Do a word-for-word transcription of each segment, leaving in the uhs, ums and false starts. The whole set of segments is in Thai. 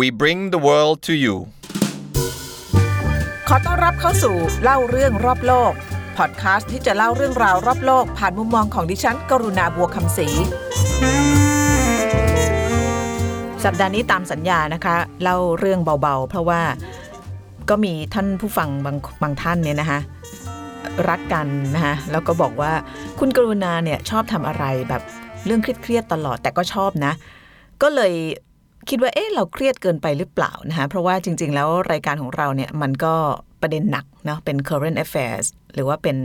We bring the world to you ขอต้อนรับเข้าสู่เล่าเรื่องรอบโลกพอดคาสต์ที่จะเล่าเรื่องราวรอบโลกผ่านมุมมองของดิฉันกรุณาบัวคำศรีสัปดาห์นี้ตามสัญญานะคะเล่าเรื่องเบาๆเพราะว่าก็มีท่านผู้ฟังบางบางท่านเนี่ยนะคะรักกันนะคะแล้วก็บอกว่าคุณกรุณาเนี่ยชอบทำอะไรแบบเรื่องเครียดๆตลอดแต่ก็ชอบนะก็เลยคิดว่าเอ๊ะเราเครียดเกินไปหรือเปล่านะคะเพราะว่าจริงๆแล้วรายการของเราเนี่ยมันก็ประเด็นหนักเนาะเป็น current affairs หรือว่าเป็น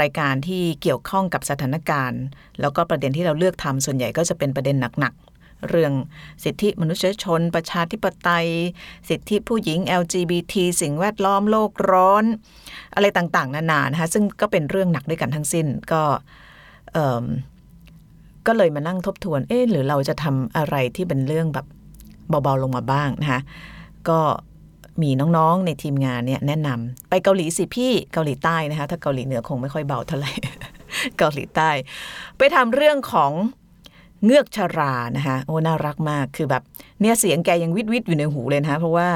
รายการที่เกี่ยวข้องกับสถานการณ์แล้วก็ประเด็นที่เราเลือกทำส่วนใหญ่ก็จะเป็นประเด็นหนักๆเรื่องสิทธิมนุษยชนประชาธิปไตยสิทธิผู้หญิง แอล จี บี ที สิ่งแวดล้อมโลกร้อนอะไรต่างๆนานานะคะซึ่งก็เป็นเรื่องหนักด้วยกันทั้งสิ้นก็เอ่อก็เลยมานั่งทบทวนเอ๊ะหรือเราจะทำอะไรที่เป็นเรื่องแบบเบาๆลงมาบ้างนะคะก็มีน้องๆในทีมงานเนี่ยแนะนำไปเกาหลีสิพี่เกาหลีใต้นะคะถ้าเกาหลีเหนือคงไม่ค่อยเบาเท่าไหร่ เกาหลีใต้ไปทำเรื่องของเงือกชรานะคะโอ้น่ารักมากคือแบบเนี่ยเสียงแกยังวิดๆอยู่ในหูเลยนะคะเพราะว่า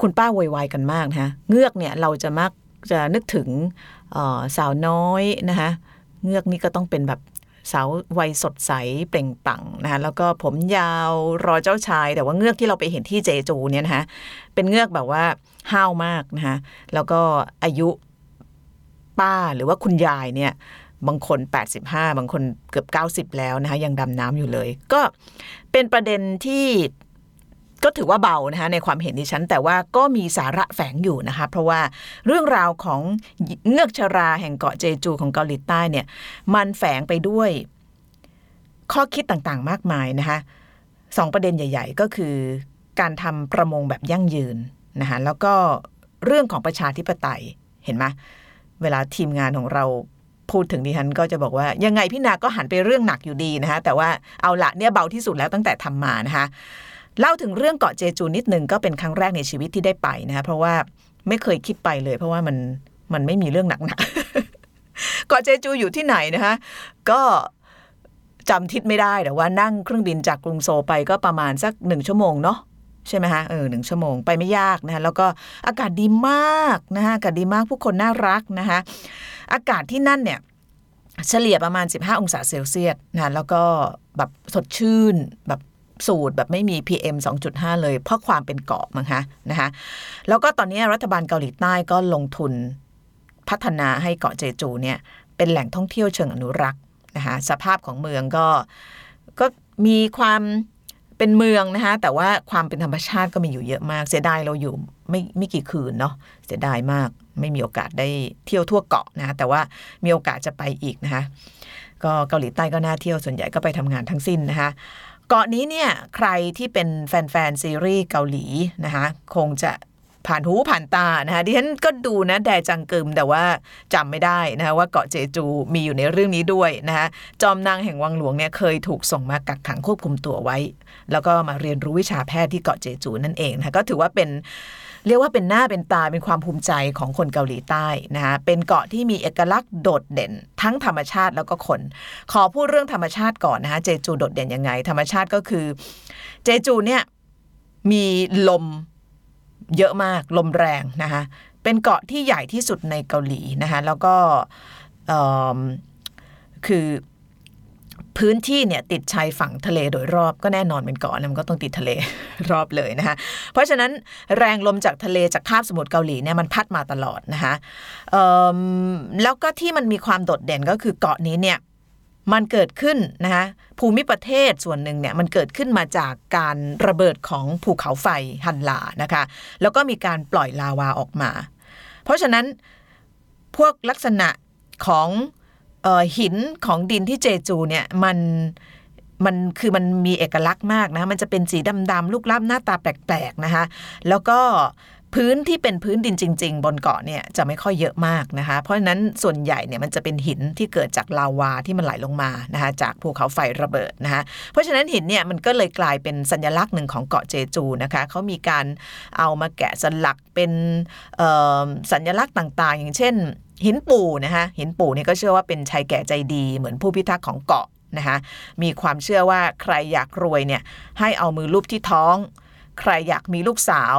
คุณป้าวัยวายกันมากนะคะเงือกเนี่ยเราจะมักจะนึกถึงสาวน้อยนะคะเงือกนี่ก็ต้องเป็นแบบสาววัยสดใสเปล่งปลั่งนะคะแล้วก็ผมยาวรอเจ้าชายแต่ว่าเงือกที่เราไปเห็นที่เจจูเนี่ยนะคะเป็นเงือกแบบว่าห้าวมากนะคะแล้วก็อายุป้าหรือว่าคุณยายเนี่ยบางคนแปดสิบห้าบางคนเกือบเก้าสิบแล้วนะคะยังดำน้ำอยู่เลยก็เป็นประเด็นที่ก็ถือว่าเบานะคะในความเห็นดิฉันแต่ว่าก็มีสาระแฝงอยู่นะคะเพราะว่าเรื่องราวของเงือกชราแห่งเกาะเจจูของเกาหลีใต้เนี่ยมันแฝงไปด้วยข้อคิดต่างๆมากมายนะคะสองประเด็นใหญ่ๆก็คือการทำประมงแบบยั่งยืนนะคะแล้วก็เรื่องของประชาธิปไตยเห็นไหมเวลาทีมงานของเราพูดถึงดิฉันก็จะบอกว่ายังไงพี่นาก็หันไปเรื่องหนักอยู่ดีนะคะแต่ว่าเอาละเนี่ยเบาที่สุดแล้วตั้งแต่ทำมานะคะเล่าถึงเรื่องเกาะเจจูนิดนึงก็เป็นครั้งแรกในชีวิตที่ได้ไปนะคะเพราะว่าไม่เคยคิดไปเลยเพราะว่ามันมันไม่มีเรื่องหนักๆเกาะเจจูอยู่ที่ไหนนะคะก็จำทิศไม่ได้แต่ว่านั่งเครื่องบินจากกรุงโซไปก็ประมาณสักหนึ่งชั่วโมงเนาะใช่ไหมคะเออหนึ่งชั่วโมงไปไม่ยากนะคะแล้วก็อากาศดีมากนะคะอากาศดีมากผู้คนน่ารักนะคะอากาศที่นั่นเนี่ยเฉลี่ยประมาณสิบห้าองศาเซลเซียสนะแล้วก็แบบสดชื่นแบบสูตรแบบไม่มี พี เอ็ม สองจุดห้า เลยเพราะความเป็นเกาะมั้งคะนะคะแล้วก็ตอนนี้รัฐบาลเกาหลีใต้ก็ลงทุนพัฒนาให้เกาะเจจูเนี่ยเป็นแหล่งท่องเที่ยวเชิงอนุรักษ์นะคะสภาพของเมืองก็ก็มีความเป็นเมืองนะคะแต่ว่าความเป็นธรรมชาติก็มีอยู่เยอะมากเสียดายเราอยู่ไม่ไม่กี่คืนเนาะเสียดายมากไม่มีโอกาสได้เที่ยวทั่วเกาะนะแต่ว่ามีโอกาสจะไปอีกนะคะก็เกาหลีใต้ก็น่าเที่ยวส่วนใหญ่ก็ไปทำงานทั้งสิ้นนะคะเกาะนี้เนี่ยใครที่เป็นแฟนๆซีรีส์เกาหลีนะคะคงจะผ่านหูผ่านตานะคะดิฉันก็ดูนะแดจังกึมแต่ว่าจำไม่ได้นะคะว่าเกาะเจจูมีอยู่ในเรื่องนี้ด้วยนะคะจอมนางแห่งวังหลวงเนี่ยเคยถูกส่งมากักขังควบคุมตัวไว้แล้วก็มาเรียนรู้วิชาแพทย์ที่เกาะเจจูนั่นเองนะคะก็ถือว่าเป็นเรียกว่าเป็นหน้าเป็นตาเป็นความภูมิใจของคนเกาหลีใต้นะคะเป็นเกาะที่มีเอกลักษณ์โดดเด่นทั้งธรรมชาติแล้วก็คนขอพูดเรื่องธรรมชาติก่อนนะคะเจจูโดดเด่นยังไงธรรมชาติก็คือเจจูเนี่ยมีลมเยอะมากลมแรงนะคะเป็นเกาะที่ใหญ่ที่สุดในเกาหลีนะคะแล้วก็คือพื้นที่เนี่ยติดชายฝั่งทะเลโดยรอบก็แน่นอนเป็นเกาะมันก็ต้องติดทะเลรอบเลยนะคะเพราะฉะนั้นแรงลมจากทะเลจากคาบสมุทรเกาหลีเนี่ยมันพัดมาตลอดนะคะแล้วก็ที่มันมีความโดดเด่นก็คือเกาะนี้เนี่ยมันเกิดขึ้นนะคะภูมิประเทศส่วนหนึ่งเนี่ยมันเกิดขึ้นมาจากการระเบิดของภูเขาไฟฮันลานะคะแล้วก็มีการปล่อยลาวาออกมาเพราะฉะนั้นพวกลักษณะของเอ่อหินของดินที่เจจูเนี่ยมันมันคือมันมีเอกลักษณ์มากนะมันจะเป็นสีดำๆลูกลับหน้าตาแปลกๆนะคะแล้วก็พื้นที่เป็นพื้นดินจริงๆบนเกาะเนี่ยจะไม่ค่อยเยอะมากนะคะเพราะฉะนั้นส่วนใหญ่เนี่ยมันจะเป็นหินที่เกิดจากลาวาที่มันไหลลงมานะคะจากภูเขาไฟระเบิดนะคะเพราะฉะนั้นหินเนี่ยมันก็เลยกลายเป็นสัญลักษณ์หนึ่งของเกาะเจจูนะคะเขามีการเอามาแกะสลักเป็นเอ่อสัญลักษณ์ต่างๆอย่างเช่นหินปู่นะคะหินปู่นี่ก็เชื่อว่าเป็นชายแก่ใจดีเหมือนผู้พิทักษ์ของเกาะนะคะมีความเชื่อว่าใครอยากรวยเนี่ยให้เอามือลูบที่ท้อง ใครอยากมีลูกสาว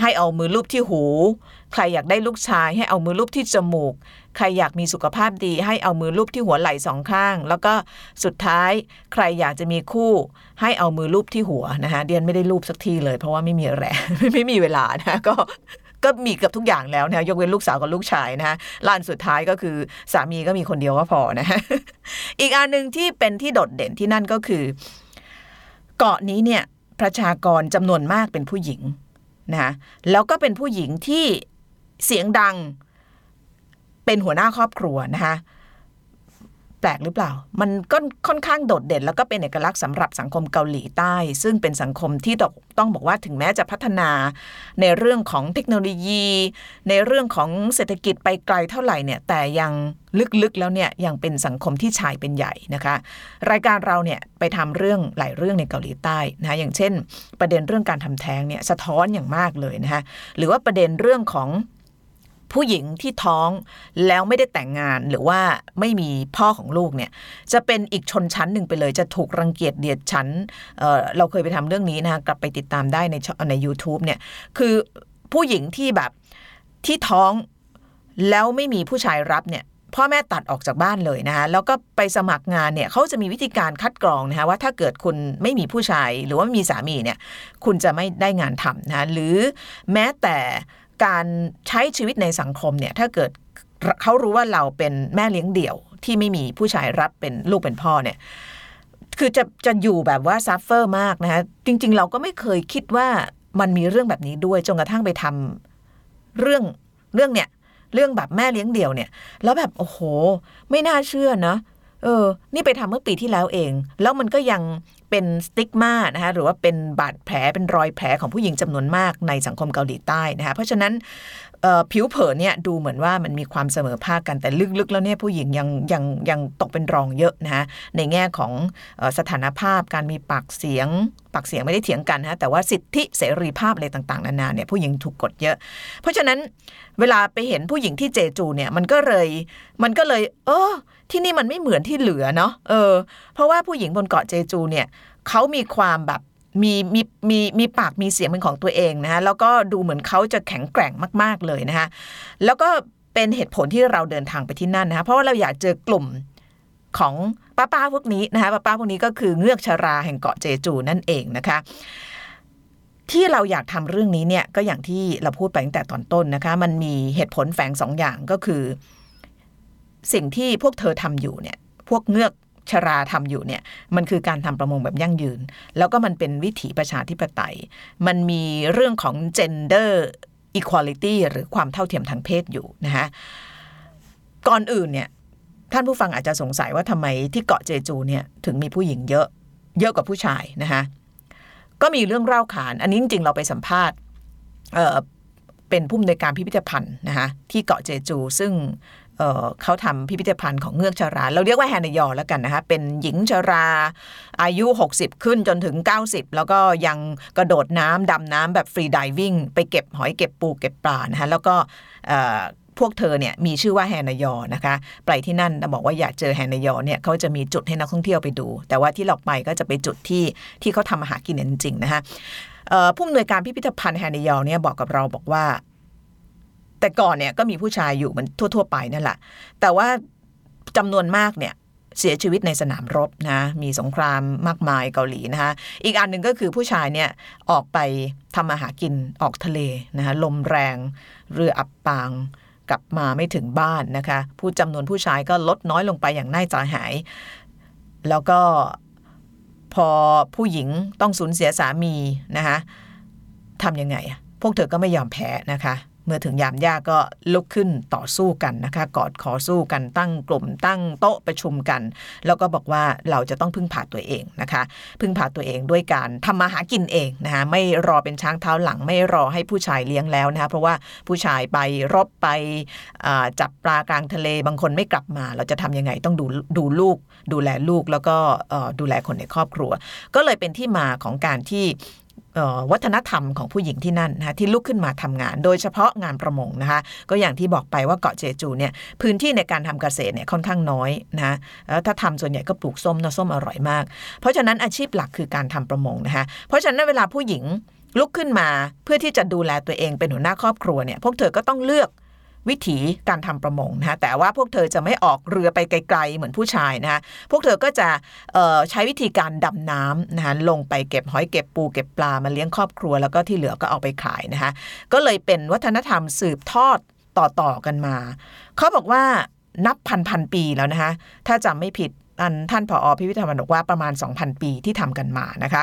ให้เอามือลูบที่หูใครอยากได้ลูกชายให้เอามือลูบที่จมูกใครอยากมีสุขภาพดีให้เอามือลูบที่หัวไหล่สองข้างแล้วก็สุดท้ายใครอยากจะมีคู่ให้เอามือลูบที่หัวนะคะเดียนไม่ได้ลูบสักทีเลยเพราะว่าไม่มีแรง ไม่มีเวลานะก็ก็มีเกือบทุกอย่างแล้วนะยกเว้นลูกสาวกับลูกชายนะล่าสุดท้ายก็คือสามีก็มีคนเดียวก็พอนะฮะอีกอันนึงที่เป็นที่โดดเด่นที่นั่นก็คือเกาะนี้เนี่ยประชากรจำนวนมากเป็นผู้หญิงนะแล้วก็เป็นผู้หญิงที่เสียงดังเป็นหัวหน้าครอบครัวนะคะแปลกหรือเปล่ามันก็ค่อนข้างโดดเด่นแล้วก็เป็นเอกลักษณ์สำหรับสังคมเกาหลีใต้ซึ่งเป็นสังคมที่ต้องบอกว่าถึงแม้จะพัฒนาในเรื่องของเทคโนโลยีในเรื่องของเศรษฐกิจไปไกลเท่าไหร่เนี่ยแต่ยังลึกๆแล้วเนี่ยยังเป็นสังคมที่ชายเป็นใหญ่นะคะรายการเราเนี่ยไปทำเรื่องหลายเรื่องในเกาหลีใต้นะอย่างเช่นประเด็นเรื่องการทำแท้งเนี่ยสะท้อนอย่างมากเลยนะคะหรือว่าประเด็นเรื่องของผู้หญิงที่ท้องแล้วไม่ได้แต่งงานหรือว่าไม่มีพ่อของลูกเนี่ยจะเป็นอีกชนชั้นหนึ่งไปเลยจะถูกรังเกียจเดียดชั้น เอ่อ เราเคยไปทำเรื่องนี้นะคะกลับไปติดตามได้ในใน YouTube เนี่ยคือผู้หญิงที่แบบที่ท้องแล้วไม่มีผู้ชายรับเนี่ยพ่อแม่ตัดออกจากบ้านเลยนะคะแล้วก็ไปสมัครงานเนี่ยเขาจะมีวิธีการคัดกรองนะคะว่าถ้าเกิดคุณไม่มีผู้ชายหรือว่ามีสามีเนี่ยคุณจะไม่ได้งานทำนะหรือแม้แต่การใช้ชีวิตในสังคมเนี่ยถ้าเกิดเขารู้ว่าเราเป็นแม่เลี้ยงเดี่ยวที่ไม่มีผู้ชายรับเป็นลูกเป็นพ่อเนี่ยคือจะจะอยู่แบบว่าซัฟเฟอร์มากนะคะจริงๆเราก็ไม่เคยคิดว่ามันมีเรื่องแบบนี้ด้วยจนกระทั่งไปทำเรื่องเรื่องเนี่ยเรื่องแบบแม่เลี้ยงเดี่ยวเนี่ยแล้วแบบโอ้โหไม่น่าเชื่อนะเออนี่ไปทำเมื่อปีที่แล้วเองแล้วมันก็ยังเป็นสติ๊กม่านะคะหรือว่าเป็นบาดแผลเป็นรอยแผลของผู้หญิงจำนวนมากในสังคมเกาหลีใต้นะคะเพราะฉะนั้นผิวเผินเนี่ยดูเหมือนว่ามันมีความเสมอภาคกันแต่ลึกๆแล้วเนี่ยผู้หญิงยังยังยังตกเป็นรองเยอะนะคะในแง่ของสถานภาพการมีปากเสียงปากเสียงไม่ได้เถียงกันนะแต่ว่าสิทธิเสรีภาพอะไรต่างๆนานาเนี่ยผู้หญิงถูกกดเยอะเพราะฉะนั้นเวลาไปเห็นผู้หญิงที่เจจูเนี่ยมันก็เลยมันก็เลยเออที่นี่มันไม่เหมือนที่เหลือเนาะเออเพราะว่าผู้หญิงบนเกาะเจจูเนี่ยเขามีความแบบมีมีมีมีปากมีเสียงเป็นของตัวเองนะฮะแล้วก็ดูเหมือนเขาจะแข็งแกร่งมากๆเลยนะฮะแล้วก็เป็นเหตุผลที่เราเดินทางไปที่นั่นนะฮะเพราะว่าเราอยากเจอกลุ่มของป้าป้าพวกนี้นะคะป้าป้าพวกนี้ก็คือเงือกชราแห่งเกาะเจจูนั่นเองนะคะที่เราอยากทำเรื่องนี้เนี่ยก็อย่างที่เราพูดไปตั้งแต่ตอนต้นนะคะมันมีเหตุผลแฝงสองอย่างก็คือสิ่งที่พวกเธอทำอยู่เนี่ยพวกเงือกชราทำอยู่เนี่ยมันคือการทำประมงแบบยั่งยืนแล้วก็มันเป็นวิถีประชาธิปไตยมันมีเรื่องของ gender equality หรือความเท่าเทียมทางเพศอยู่นะคะก่อนอื่นเนี่ยท่านผู้ฟังอาจจะสงสัยว่าทำไมที่เกาะเจจูเนี่ยถึงมีผู้หญิงเยอะเยอะกว่าผู้ชายนะคะก็มีเรื่องเล่าขานอันนี้จริงๆเราไปสัมภาษณ์ เอ่อ เป็นผู้อำนวยการพิพิธภัณฑ์นะคะที่เกาะเจจูซึ่งเ, เขาทำพิพิธภัณฑ์ของเงือกชราเราเรียกว่าแฮนยอแล้วกันนะคะเป็นหญิงชราอายุหกสิบขึ้นจนถึงเก้าสิบแล้วก็ยังกระโดดน้ำดำน้ำแบบฟรีไดวิ่งไปเก็บหอยเก็บปูเก็บปลานะคะแล้วก็พวกเธอเนี่ยมีชื่อว่าแฮนยอนะคะไปที่นั่นเราบอกว่าอยากเจอแฮนยอเนี่ยเขาจะมีจุดให้นักท่องเที่ยวไปดูแต่ว่าที่เราไปก็จะไปจุดที่ที่เขาทำอาหารกินจริงๆนะคะผู้อำนวยการพิพิธภัณฑ์แฮนยอเนี่ยบอกกับเราบอกว่าแต่ก่อนเนี่ยก็มีผู้ชายอยู่มันทั่วๆไปนั่นแหละแต่ว่าจำนวนมากเนี่ยเสียชีวิตในสนามรบนะมีสงครามมากมายเกาหลีนะคะอีกอันหนึ่งก็คือผู้ชายเนี่ยออกไปทำมาหากินออกทะเลนะคะลมแรงเรืออับปางกลับมาไม่ถึงบ้านนะคะผู้จำนวนผู้ชายก็ลดน้อยลงไปอย่างน่าใจหายแล้วก็พอผู้หญิงต้องสูญเสียสามีนะคะทำยังไงพวกเธอก็ไม่ยอมแพ้นะคะเมื่อถึงยามยากก็ลุกขึ้นต่อสู้กันนะคะกอดขอสู้กันตั้งกลุ่มตั้งโต๊ะประชุมกันแล้วก็บอกว่าเราจะต้องพึ่งพาตัวเองนะคะพึ่งพาตัวเองด้วยการทำมาหากินเองนะคะไม่รอเป็นช้างเท้าหลังไม่รอให้ผู้ชายเลี้ยงแล้วนะคะเพราะว่าผู้ชายไปรบไปจับปลากลางทะเลบางคนไม่กลับมาเราจะทำยังไงต้องดูดูลูกดูแลลูกแล้วก็ดูแลคนในครอบครัวก็เลยเป็นที่มาของการที่วัฒนธรรมของผู้หญิงที่นั่นนะคะที่ลุกขึ้นมาทำงานโดยเฉพาะงานประมงนะคะก็อย่างที่บอกไปว่าเกาะเจจูเนี่ยพื้นที่ในการทำเกษตรเนี่ยค่อนข้างน้อยนะแล้วถ้าทำส่วนใหญ่ก็ปลูกส้มนะส้มอร่อยมากเพราะฉะนั้นอาชีพหลักคือการทำประมงนะคะเพราะฉะนั้นเวลาผู้หญิง ลุกขึ้นมาเพื่อที่จะดูแลตัวเองเป็นหัวหน้าครอบครัวเนี่ยพวกเธอก็ต้องเลือกวิถีการทำประมงนะคะแต่ว่าพวกเธอจะไม่ออกเรือไปไกลๆเหมือนผู้ชายนะคะพวกเธอก็จะเอ่อใช้วิธีการดำน้ำนะคะลงไปเก็บหอยเก็บปูเก็บปลามาเลี้ยงครอบครัวแล้วก็ที่เหลือก็เอาไปขายนะคะก็เลยเป็นวัฒนธรรมสืบทอดต่อๆกันมาเขาบอกว่านับพันๆปีแล้วนะคะถ้าจำไม่ผิดท่านผอ.พิพิธภัณฑ์บอกว่าประมาณ สองพัน ปีที่ทำกันมานะคะ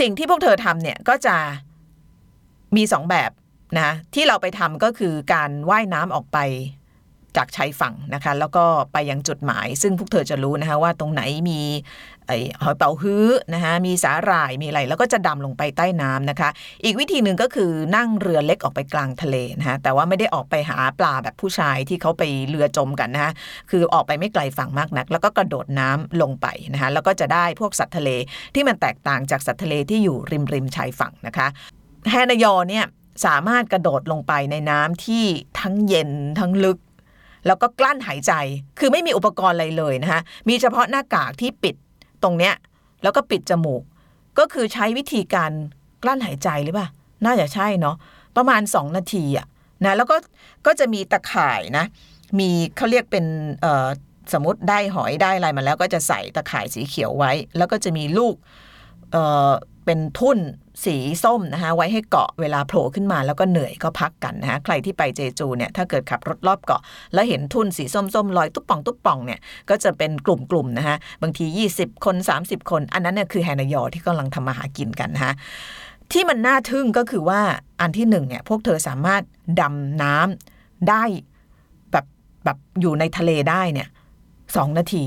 สิ่งที่พวกเธอทำเนี่ยก็จะมีสองแบบนะที่เราไปทำก็คือการว่ายน้ำออกไปจากชายฝั่งนะคะแล้วก็ไปยังจุดหมายซึ่งพวกเธอจะรู้นะคะว่าตรงไหนมีไอ้หอยเป๋าฮื้อนะคะมีสาหร่ายมีอะไรแล้วก็จะดำลงไปใต้น้ำนะคะอีกวิธีหนึ่งก็คือนั่งเรือเล็กออกไปกลางทะเลนะคะแต่ว่าไม่ได้ออกไปหาปลาแบบผู้ชายที่เขาไปเรือจมกันนะคะคือออกไปไม่ไกลฝั่งมากนักแล้วก็กระโดดน้ำลงไปนะคะแล้วก็จะได้พวกสัตว์ทะเลที่มันแตกต่างจากสัตว์ทะเลที่อยู่ริมริมชายฝั่งนะคะแฮนยอเนี่ยสามารถกระโดดลงไปในน้ำที่ทั้งเย็นทั้งลึกแล้วก็กลั้นหายใจคือไม่มีอุปกรณ์อะไรเลยนะคะมีเฉพาะหน้ากากที่ปิดตรงเนี้ยแล้วก็ปิดจมูกก็คือใช้วิธีการกลั้นหายใจหรือเปล่าน่าจะใช่เนาะประมาณสองนาทีอะนะแล้วก็ก็จะมีตะข่ายนะมีเขาเรียกเป็นเอ่อสมมติได้หอยได้อะไรมาแล้วก็จะใส่ตะข่ายสีเขียวไว้แล้วก็จะมีลูกเอ่อเป็นทุ่นสีส้มนะคะไว้ให้เกาะเวลาโผล่ขึ้นมาแล้วก็เหนื่อยก็พักกันนะคะใครที่ไปเจจูเนี่ยถ้าเกิดขับรถรอบเกาะแล้วเห็นทุ่นสีส้มๆลอยตุ๊บป่องตุ๊บป่องเนี่ยก็จะเป็นกลุ่มๆนะคะบางทียี่สิบคนสามสิบคนอันนั้นเนี่ยคือแฮนยอที่กำลังทำมาหากินกันนะคะที่มันน่าทึ่งก็คือว่าอันที่หนึ่งเนี่ยพวกเธอสามารถดำน้ำได้แบบแบบอยู่ในทะเลได้เนี่ยสองนาที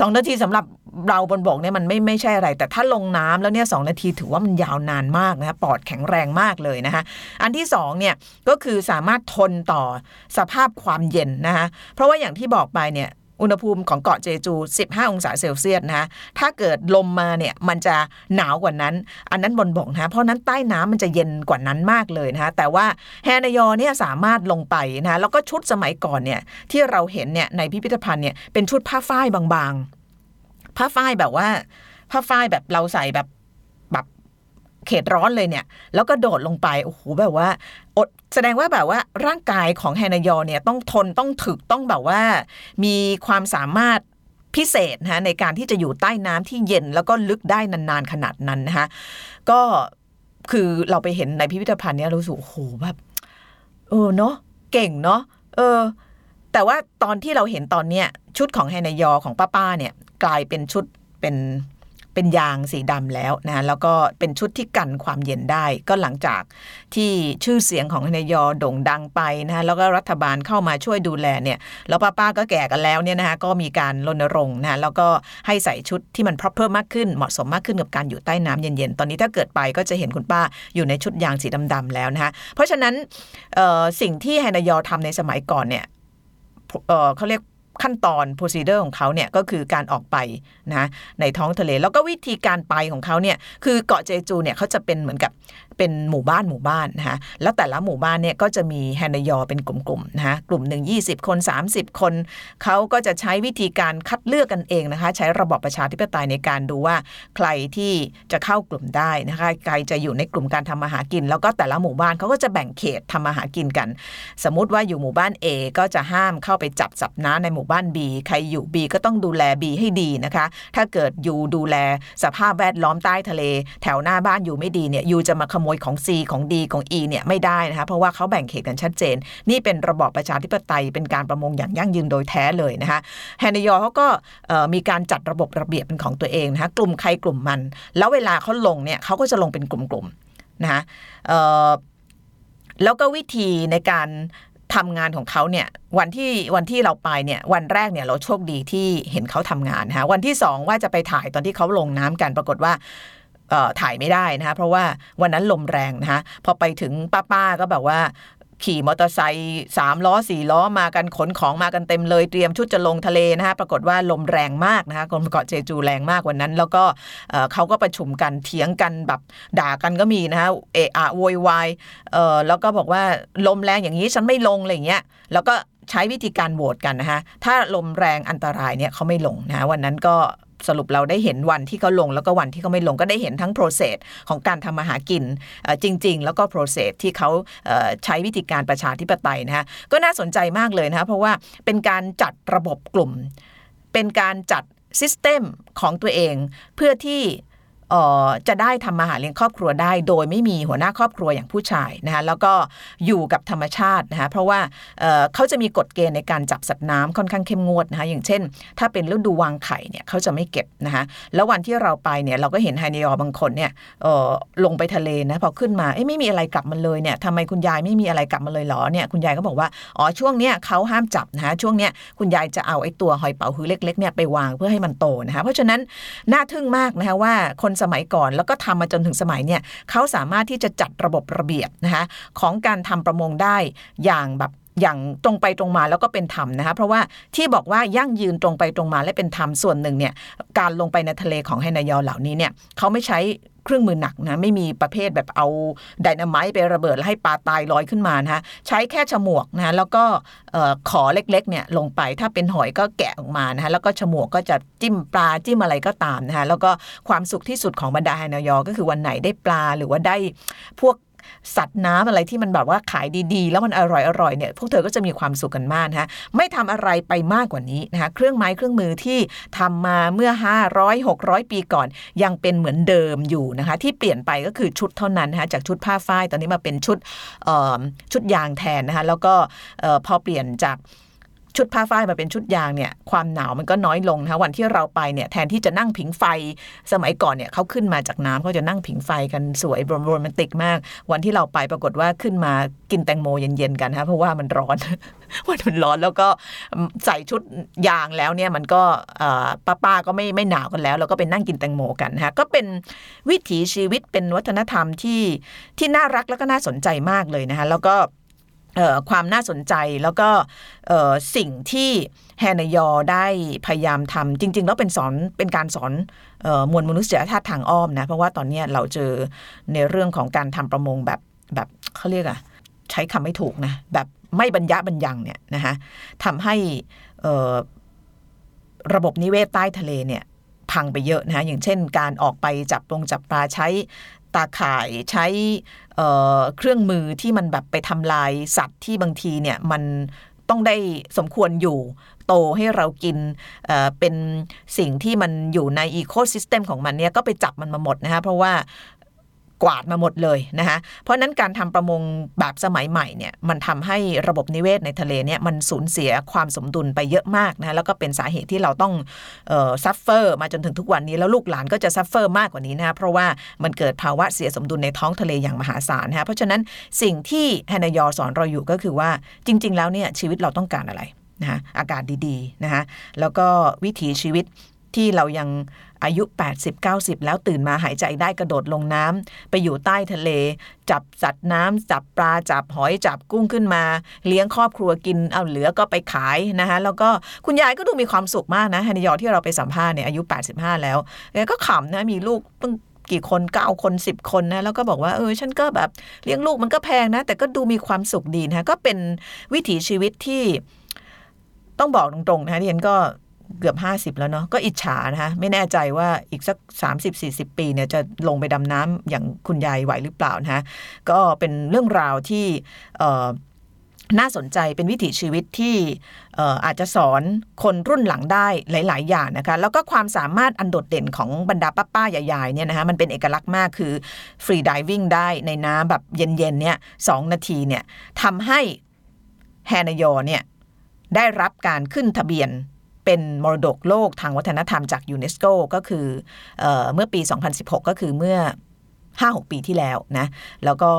สองนาทีสำหรับเราบนบกเนี่ยมันไม่ไม่ใช่อะไรแต่ถ้าลงน้ำแล้วเนี่ยสองนาทีถือว่ามันยาวนานมากนะคะปอดแข็งแรงมากเลยนะคะอันที่สองเนี่ยก็คือสามารถทนต่อสภาพความเย็นนะคะเพราะว่าอย่างที่บอกไปเนี่ยอุณหภูมิของเกาะเจจูสิบห้าองศาเซลเซียสนะคะถ้าเกิดลมมาเนี่ยมันจะหนาวกว่านั้นอันนั้นบนบกนะเพราะนั้นใต้น้ำมันจะเย็นกว่านั้นมากเลยนะคะแต่ว่าแฮนยอเนี่ยสามารถลงไปนะแล้วก็ชุดสมัยก่อนเนี่ยที่เราเห็นเนี่ยในพิพิธภัณฑ์เนี่ยเป็นชุดผ้าฝ้ายบางๆผ้าฝ้ายแบบว่าผ้าฝ้ายแบบเราใส่แบบแบบเขตร้อนเลยเนี่ยแล้วก็โดดลงไปโอ้โหแบบว่าอดแสดงว่าแบบว่าร่างกายของแฮนยอเนี่ยต้องทนต้องถึกต้องแบบว่ามีความสามารถพิเศษนะในการที่จะอยู่ใต้น้ำที่เย็นแล้วก็ลึกได้นานๆขนาดนั้นนะคะก็คือเราไปเห็นในพิพิธภัณฑ์เนี่ยรู้สึกโอ้โหแบบเออเนาะเก่งเนาะเออแต่ว่าตอนที่เราเห็นตอนเนี้ยชุดของแฮนยอของป้าๆเนี่ยกลายเป็นชุดเป็นเป็นยางสีดำแล้วนะแล้วก็เป็นชุดที่กันความเย็นได้ก็หลังจากที่ชื่อเสียงของแฮนยอโด่งดังไปนะแล้วก็รัฐบาลเข้ามาช่วยดูแลเนี่ยแล้วป้าๆก็แก่กันแล้วเนี่ยนะคะก็มีการรณรงค์นะแล้วก็ให้ใส่ชุดที่มันพร็อพเพิ่มมากขึ้นเหมาะสมมากขึ้นกับการอยู่ใต้น้ำเย็นๆตอนนี้ถ้าเกิดไปก็จะเห็นคุณป้าอยู่ในชุดยางสีดำๆแล้วนะคะเพราะฉะนั้นสิ่งที่แฮนยอทำในสมัยก่อนเนี่ย เ, เขาเรียกขั้นตอน procedure ของเขาเนี่ยก็คือการออกไปนะในท้องทะเลแล้วก็วิธีการไปของเขาเนี่ยคือเกาะเจจูเนี่ยเขาจะเป็นเหมือนกับเป็นหมู่บ้านหมู่บ้านนะฮะแล้วแต่ละหมู่บ้านเนี่ยก็จะมีแฮนยอเป็นกลุ่มๆนะฮะกลุ่มหนึ่งยี่สิบคนสามสิบคนเขาก็จะใช้วิธีการคัดเลือกกันเองนะคะใช้ระบอบประชาธิปไตยในการดูว่าใครที่จะเข้ากลุ่มได้นะคะใครจะอยู่ในกลุ่มการทำมาหากินแล้วก็แต่ละหมู่บ้านเขาก็จะแบ่งเขตทำมาหากินกันสมมติว่าอยู่หมู่บ้าน A ก็จะห้ามเข้าไปจับสับน้าในหมู่บ้าน B ใครอยู่ B ก็ต้องดูแล B ให้ดีนะคะถ้าเกิดอยู่ดูแลสภาพแวดล้อมใต้ทะเลแถวหน้าบ้านอยู่ไม่ดีเนี่ยอยู่จะมาขโมยของ C ของ D ของ E เนี่ยไม่ได้นะคะเพราะว่าเขาแบ่งเขตกันชัดเจนนี่เป็นระบอบประชาธิปไตยเป็นการประมงอย่างยั่งยืนโดยแท้เลยนะคะแฮนยอเขาก็มีการจัดระบบระเบียบเป็นของตัวเองนะคะกลุ่มใครกลุ่มมันแล้วเวลาเขาลงเนี่ยเขาก็จะลงเป็นกลุ่มๆนะคะแล้วก็วิธีในการทำงานของเขาเนี่ยวันที่วันที่เราไปเนี่ยวันแรกเนี่ยเราโชคดีที่เห็นเขาทำงานนะคะวันที่สองว่าจะไปถ่ายตอนที่เขาลงน้ำกันปรากฏว่าถ่ายไม่ได้นะคะเพราะว่าวันนั้นลมแรงนะคะพอไปถึงป้าๆก็แบบว่าขี่มอเตอร์ไซค์สามล้อสี่ล้อมากันขนของมากันเต็มเลยเตรียมชุดจะลงทะเลนะคะปรากฏว่าลมแรงมากนะคะเกาะเจจูแรงมากวันนั้นแล้วก็เอ่อเขาก็ประชุมกันเถียงกันแบบด่ากันก็มีนะคะเอะอะโวยวายเอ่อแล้วก็บอกว่าลมแรงอย่างนี้ฉันไม่ลงอะไรอย่างเงี้ยแล้วก็ใช้วิธีการโหวตกันนะคะถ้าลมแรงอันตรายเนี่ยเขาไม่ลงนะวันนั้นก็ สรุปเราได้เห็นวันที่เขาลงแล้วก็วันที่เขาไม่ลงก็ได้เห็นทั้ง process ของการทำมาหากินจริงๆแล้วก็ process ที่เขาใช้วิธีการประชาธิปไตยนะฮะก็น่าสนใจมากเลยนะเพราะว่าเป็นการจัดระบบกลุ่มเป็นการจัด system ของตัวเองเพื่อที่จะได้ทำมาหาเลี้ยงครอบครัวได้โดยไม่มีหัวหน้าครอบครัวอย่างผู้ชายนะคะแล้วก็อยู่กับธรรมชาตินะคะเพราะว่า เ, เขาจะมีกฎเกณฑ์ในการจับสัตว์น้ำค่อนข้างเข้มงวดนะคะอย่างเช่นถ้าเป็นฤดูวางไข่เนี่ยเขาจะไม่เก็บนะคะแล้ววันที่เราไปเนี่ยเราก็เห็นไฮเนียบางคนเนี่ยลงไปทะเลนะพอขึ้นมาไม่มีอะไรกลับมาเลยเนี่ยทำไมคุณยายไม่มีอะไรกลับมาเลยหรอเนี่ยคุณยายก็บอกว่าอ๋อช่วงเนี้ยเขาห้ามจับนะคะช่วงเนี้ยคุณยายจะเอาไอ้ตัวหอยเป๋าฮื้อเล็กๆเนี่ยไปวางเพื่อให้มันโตนะคะเพราะฉะนั้นน่าทึ่งมากนะคะว่าคนสมัยก่อนแล้วก็ทำมาจนถึงสมัยเนี่ยเขาสามารถที่จะจัดระบบระเบียบนะคะของการทำประมงได้อย่างแบบอย่างตรงไปตรงมาแล้วก็เป็นธรรมนะคะเพราะว่าที่บอกว่ายั่งยืนตรงไปตรงมาและเป็นธรรมส่วนหนึ่งเนี่ยการลงไปในทะเลของไฮนายอเหล่านี้เนี่ยเขาไม่ใช้เครื่องมือหนักนะไม่มีประเภทแบบเอาไดนาไมต์ไประเบิดแล้วให้ปลาตายลอยขึ้นมานะฮะใช้แค่ฉมวกนะแล้วก็ขอเล็กๆเนี่ยลงไปถ้าเป็นหอยก็แกะออกมานะฮะแล้วก็ฉมวกก็จะจิ้มปลาจิ้มอะไรก็ตามนะฮะแล้วก็ความสุขที่สุดของบรรดาไฮนายอก็คือวันไหนได้ปลาหรือว่าได้พวกสัตว์น้ำอะไรที่มันแบบว่าขายดีๆแล้วมันอร่อยๆเนี่ยพวกเธอก็จะมีความสุขกันมากนะฮะไม่ทำอะไรไปมากกว่านี้นะคะเครื่องไม้เครื่องมือที่ทำมาเมื่อห้าร้อย หกร้อยปีก่อนยังเป็นเหมือนเดิมอยู่นะคะที่เปลี่ยนไปก็คือชุดเท่านั้นนะคะจากชุดผ้าฝ้ายตอนนี้มาเป็นชุดชุดยางแทนนะคะแล้วก็พอเปลี่ยนจากชุดผ้าฝ้ายมาเป็นชุดยางเนี่ยความหนาวมันก็น้อยลงนะคะวันที่เราไปเนี่ยแทนที่จะนั่งผิงไฟสมัยก่อนเนี่ยเขาขึ้นมาจากน้ำเขาจะนั่งผิงไฟกันสวยโรแมนติกมากวันที่เราไปปรากฏว่าขึ้นมากินแตงโมเย็นๆกันนะคะเพราะว่ามันร้อนวันมันร้อนแล้วก็ใส่ชุดยางแล้วเนี่ยมันก็ป้าๆก็ไม่ไม่หนาวกันแล้วแล้วก็ไปนั่งกินแตงโมกันนะคะก็เป็นวิถีชีวิตเป็นวัฒนธรรมที่ที่น่ารักแล้วก็น่าสนใจมากเลยนะคะแล้วก็ความน่าสนใจแล้วก็สิ่งที่แฮนยอได้พยายามทำจริงๆแล้วเป็นสอนเป็นการสอนมวลมนุษยชาติทางอ้อมนะเพราะว่าตอนนี้เราเจอในเรื่องของการทำประมงแบบแบบเขาเรียกอะใช้คำไม่ถูกนะแบบไม่บรรยะบรรยังเนี่ยนะคะทำให้ระบบนิเวศใต้ทะเลเนี่ยพังไปเยอะนะอย่างเช่นการออกไปจับปงจับปลาใช้ตาข่ายใช้เอ่อเครื่องมือที่มันแบบไปทำลายสัตว์ที่บางทีเนี่ยมันต้องได้สมควรอยู่โตให้เรากิน เอ่อ เป็นสิ่งที่มันอยู่ในอีโคซิสเต็มของมันเนี่ยก็ไปจับมันมาหมดนะคะเพราะว่ากวาดมาหมดเลยนะคะเพราะนั้นการทำประมงแบบสมัยใหม่เนี่ยมันทำให้ระบบนิเวศในทะเลเนี่ยมันสูญเสียความสมดุลไปเยอะมากนะแล้วก็เป็นสาเหตุที่เราต้องเอ่อซัฟเฟอร์มาจนถึงทุกวันนี้แล้วลูกหลานก็จะซัฟเฟอร์มากกว่านี้นะเพราะว่ามันเกิดภาวะเสียสมดุลในท้องทะเลอย่างมหาศาลนะเพราะฉะนั้นสิ่งที่แฮนยอสอนเราอยู่ก็คือว่าจริงๆแล้วเนี่ยชีวิตเราต้องการอะไรนะคะอากาศดีๆนะคะแล้วก็วิถีชีวิตที่เรายังอายุแปดสิบ เก้าสิบแล้วตื่นมาหายใจได้กระโดดลงน้ำไปอยู่ใต้ทะเลจับสัตว์น้ำจับปลาจับหอยจับกุ้งขึ้นมาเลี้ยงครอบครัวกินเอาเหลือก็ไปขายนะคะแล้วก็คุณยายก็ดูมีความสุขมากนะฮนิยอที่เราไปสัมภาษณ์เนี่ยอายุแปดสิบห้าแล้วแกก็ขำนะมีลูกเพิ่งกี่คนเก้าคน สิบคนนะแล้วก็บอกว่าเออฉันก็แบบเลี้ยงลูกมันก็แพงนะแต่ก็ดูมีความสุขดีนะก็เป็นวิถีชีวิตที่ต้องบอกตรงๆนะดิฉันก็เกือบห้าสิบแล้วเนาะก็อิจฉานะคะไม่แน่ใจว่าอีกสัก สามสิบ สี่สิบ ปีเนี่ยจะลงไปดำน้ำอย่างคุณยายไหวหรือเปล่านะคะก็เป็นเรื่องราวที่น่าสนใจเป็นวิถีชีวิตที่อาจจะสอนคนรุ่นหลังได้หลายๆอย่างนะคะแล้วก็ความสามารถอันโดดเด่นของบรรดาป้าๆยายๆเนี่ยนะคะมันเป็นเอกลักษณ์มากคือฟรีไดวิ่งได้ในน้ำแบบเย็นๆเนี่ยสองนาทีเนี่ยทำให้แฮนยอเนี่ยได้รับการขึ้นทะเบียนเป็นมรดกโลกทางวัฒนธรรมจากยูเนสโกก็คือเอ่อเมื่อปีสองพันสิบหกก็คือเมื่อ ห้าหกปีที่แล้วนะแล้วก็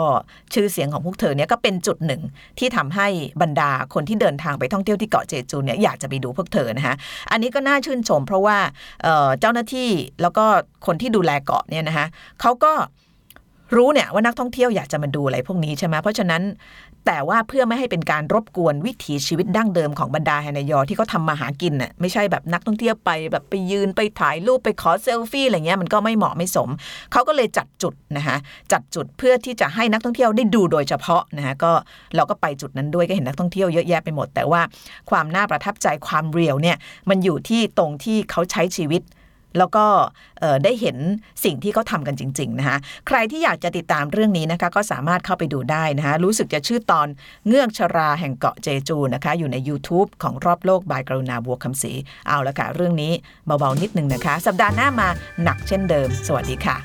ชื่อเสียงของพวกเธอเนี่ยก็เป็นจุดหนึ่งที่ทำให้บรรดาคนที่เดินทางไปท่องเที่ยวที่เกาะเจจูเนี่ยอยากจะไปดูพวกเธอนะฮะอันนี้ก็น่าชื่นชมเพราะว่า เอ่อ เจ้าหน้าที่แล้วก็คนที่ดูแลเกาะเนี่ยนะฮะเขาก็รู้เนี่ยว่านักท่องเที่ยวอยากจะมาดูอะไรพวกนี้ใช่ไหมเพราะฉะนั้นแต่ว่าเพื่อไม่ให้เป็นการรบกวนวิถีชีวิตดั้งเดิมของบรรดาแฮนยอที่เขาทำมาหากินน่ะไม่ใช่แบบนักท่องเที่ยวไปแบบไปยืนไปถ่ายรูปไปขอเซลฟี่อะไรเงี้ยมันก็ไม่เหมาะไม่สมเขาก็เลยจัดจุดนะคะจัดจุดเพื่อที่จะให้นักท่องเที่ยวได้ดูโดยเฉพาะนะคะก็เราก็ไปจุดนั้นด้วยก็เห็นนักท่องเที่ยวเยอะแยะไปหมดแต่ว่าความน่าประทับใจความเรียลเนี่ยมันอยู่ที่ตรงที่เขาใช้ชีวิต แล้วก็ได้เห็นสิ่งที่เขาทำกันจริงๆนะคะใครที่อยากจะติดตามเรื่องนี้นะคะก็สามารถเข้าไปดูได้นะคะรู้สึกจะชื่อตอนเงือกชราแห่งเกาะเจจูนะคะอยู่ใน YouTube ของรอบโลกบายกรุณาบัวคำศรีเอาละค่ะเรื่องนี้เบาๆนิดนึงนะคะสัปดาห์หน้ามาหนักเช่นเดิมสวัสดีค่ะ